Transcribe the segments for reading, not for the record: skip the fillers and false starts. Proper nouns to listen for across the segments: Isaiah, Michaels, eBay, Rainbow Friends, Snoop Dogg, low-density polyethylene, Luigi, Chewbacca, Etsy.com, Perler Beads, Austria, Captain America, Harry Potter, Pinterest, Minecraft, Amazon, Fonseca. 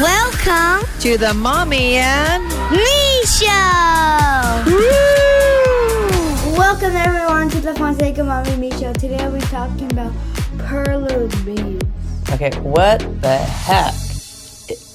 Welcome to the Mommy and Me Show! Woo! Welcome everyone to the Fonseca Mommy and Me Show. Today we're talking about Perler Beads. Okay, what the heck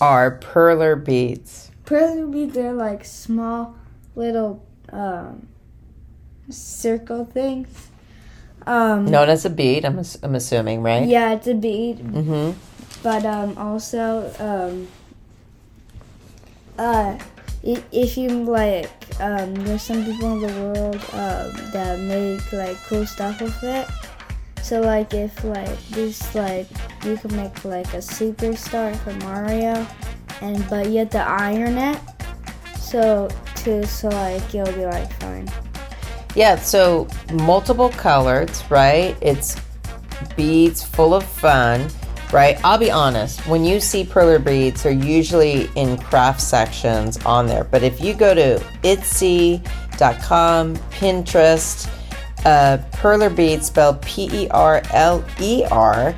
are Perler Beads? Perler Beads are like small little circle things. Known as a bead, I'm assuming, right? Yeah, it's a bead. Mm-hmm. But also, if you like, there's some people in the world that make like cool stuff with it. So like if like this like you can make like a superstar for Mario, but you have to iron it. So like you'll be like fine. Yeah. So multiple colors, right? It's beads full of fun. Right, I'll be honest, when you see Perler Beads, they're usually in craft sections on there. But if you go to Etsy.com, Pinterest, Perler Beads spelled P-E-R-L-E-R,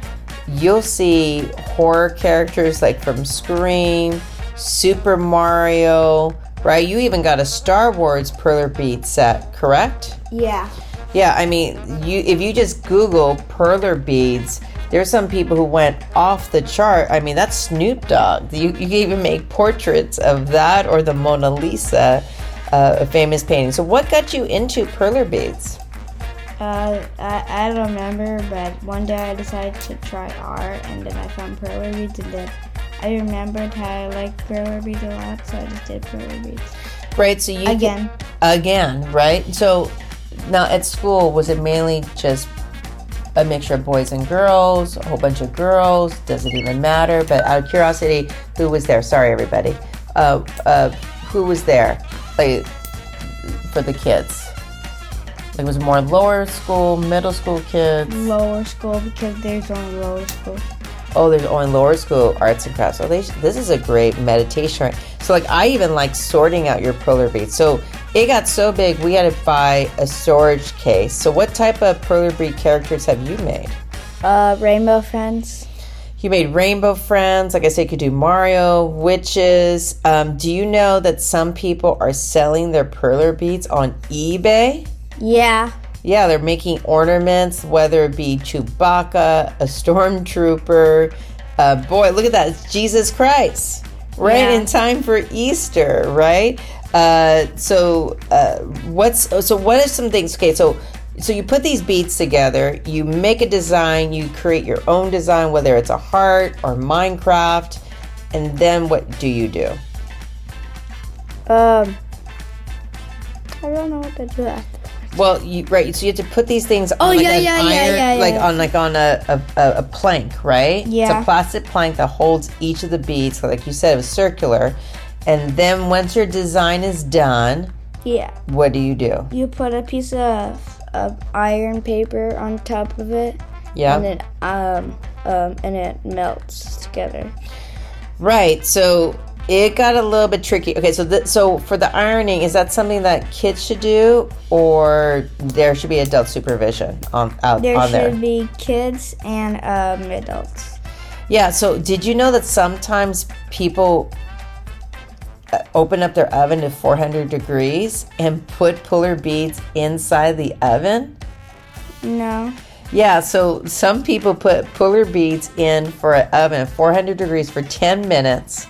you'll see horror characters like from Scream, Super Mario, right? You even got a Star Wars Perler Bead set, correct? Yeah. Yeah, I mean, if you just Google Perler Beads, there's some people who went off the chart. I mean, that's Snoop Dogg. You can even make portraits of that or the Mona Lisa, a famous painting. So what got you into Perler Beads? I don't remember, but one day I decided to try art, and then I found Perler Beads, and then I remembered how I liked Perler Beads a lot, so I just did Perler Beads. Right, so you... Again, right? So now at school, was it mainly just a mixture of boys and girls, a whole bunch of girls, doesn't even matter, but out of curiosity, who was there? Sorry, everybody. Who was there, like, for the kids? Like, was it more lower school, middle school kids? Lower school, because there's only lower school. Oh, there's only lower school arts and crafts. Oh, this is a great meditation. So, like, I even like sorting out your Perler Beads. So, it got so big, we had to buy a storage case. So, what type of Perler Bead characters have you made? Rainbow Friends. You made Rainbow Friends. Like I said, you could do Mario, witches. Do you know that some people are selling their Perler Beads on eBay? Yeah. Yeah, they're making ornaments, whether it be Chewbacca, a stormtrooper. Boy, look at that. It's Jesus Christ, right? Yeah. In time for Easter, right? What are some things? Okay, so you put these beads together, you make a design, you create your own design, whether it's a heart or Minecraft, and then what do you do? I don't know what to do after. Well, so you have to put these things on a plank, right? Yeah. It's a plastic plank that holds each of the beads. So like you said, it was circular. And then once your design is done, yeah, what do? You put a piece of iron paper on top of it. Yeah. And it and it melts together. Right. So it got a little bit tricky. Okay, so for the ironing, is that something that kids should do, or there should be adult supervision there? There should be kids and adults. Yeah, so did you know that sometimes people open up their oven to 400 degrees and put Perler Beads inside the oven? No. Yeah, so some people put Perler Beads in for an oven at 400 degrees for 10 minutes.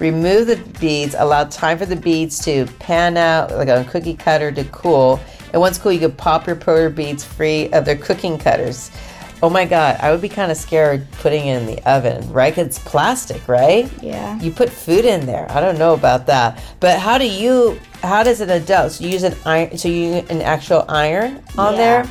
Remove the beads, allow time for the beads to pan out like on a cookie cutter to cool. And once cool, you could pop your Perler Beads free of their cooking cutters. Oh my God, I would be kind of scared putting it in the oven, right? Because it's plastic, right? Yeah. You put food in there. I don't know about that. But how does an adult, so you use an iron on there?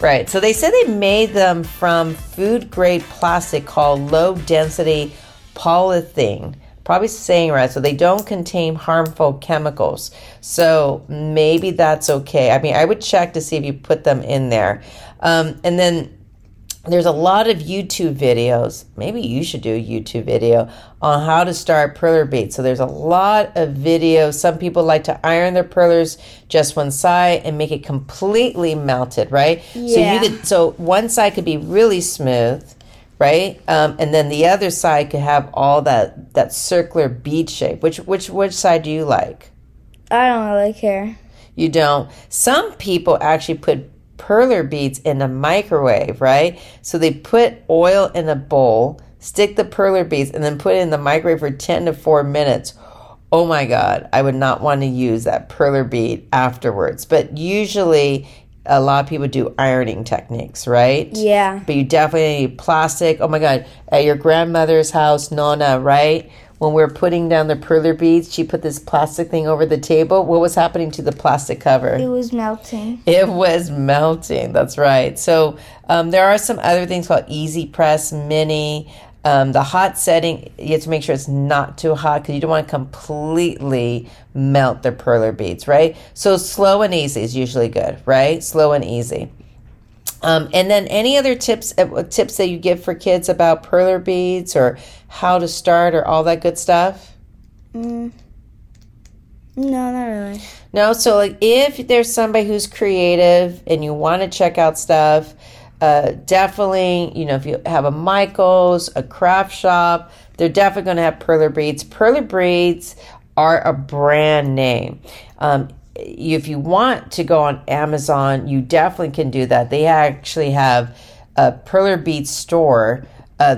Right, so they said they made them from food-grade plastic called low-density polyethylene. Probably saying right, so they don't contain harmful chemicals. So maybe that's okay. I mean, I would check to see if you put them in there. And then there's a lot of YouTube videos. Maybe you should do a YouTube video on how to start perler beads. So there's a lot of videos. Some people like to iron their perlers just one side and make it completely melted, right? Yeah. So you could, so one side could be really smooth, right? And then the other side could have all that circular bead shape. Which side do you like? I don't really care. You don't. Some people actually put perler beads in a microwave, right? So they put oil in a bowl, stick the perler beads, and then put it in the microwave for 10 to 4 minutes. Oh my God, I would not want to use that perler bead afterwards. But usually a lot of people do ironing techniques, right? Yeah. But you definitely need plastic. Oh my God, at your grandmother's house, Nona, right? When we were putting down the perler beads, she put this plastic thing over the table. What was happening to the plastic cover? It was melting. It was melting. That's right. So there are some other things called Easy Press, Mini. The hot setting, you have to make sure it's not too hot because you don't want to completely melt the perler beads, right? So slow and easy is usually good, right? Slow and easy. And then any other tips that you give for kids about perler beads or how to start or all that good stuff? No, not really. No? So like if there's somebody who's creative and you want to check out stuff, definitely, you know, if you have a Michaels, a craft shop, they're definitely going to have perler beads. Perler beads are a brand name. If you want to go on Amazon, you definitely can do that. They actually have a perler bead store.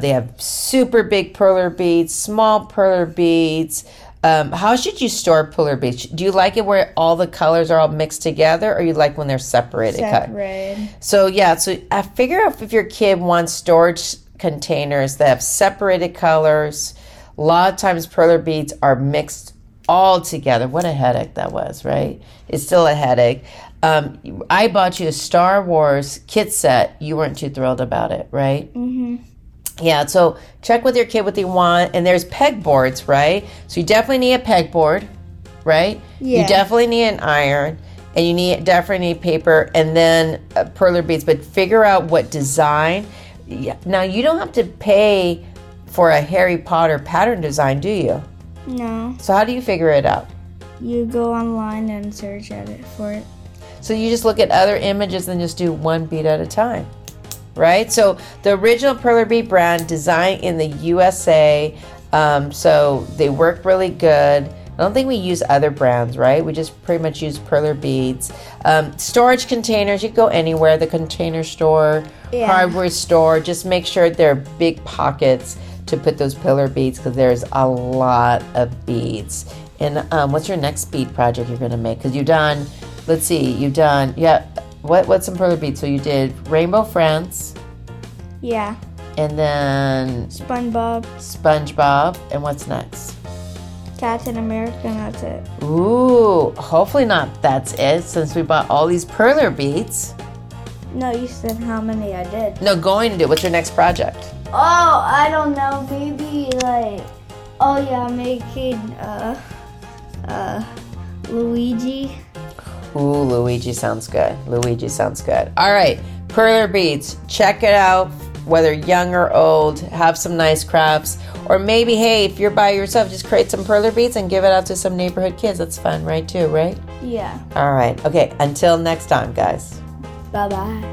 They have super big perler beads, small perler beads. How should you store perler beads? Do you like it where all the colors are all mixed together, or you like when they're separated? Separated. So, yeah. So, I figure out if your kid wants storage containers that have separated colors. A lot of times perler beads are mixed all together. What a headache that was, right? It's still a headache. I bought you a Star Wars kit set. You weren't too thrilled about it, right? Mm-hmm. Yeah, so check with your kid what they want. And there's pegboards, right? So you definitely need a pegboard, right? Yeah. You definitely need an iron. And you definitely need paper and then perler beads. But figure out what design. Now, you don't have to pay for a Harry Potter pattern design, do you? No. So how do you figure it out? You go online and search at it for it. So you just look at other images and just do one bead at a time, right? So the original perler bead brand designed in the USA, so they work really good. I don't think we use other brands, right? We just pretty much use perler beads. Storage containers, you can go anywhere, the container store, yeah. Hardware store, just make sure they're big pockets to put those perler beads because there's a lot of beads. And what's your next bead project you're gonna make? Because you've done, let's see, yeah, what's some perler beads? So you did Rainbow Friends. Yeah. And then? SpongeBob. And what's next? Captain America, and that's it. Ooh, hopefully not that's it since we bought all these perler beads. No, you said how many I did. No, going to do. What's your next project? Oh, I don't know. Maybe like, oh yeah, making Luigi. Ooh, Luigi sounds good. All right, perler beads. Check it out. Whether young or old, have some nice crafts. Or maybe, hey, if you're by yourself, just create some perler beads and give it out to some neighborhood kids. That's fun, right, too, right? Yeah. All right. Okay, until next time, guys. Bye-bye.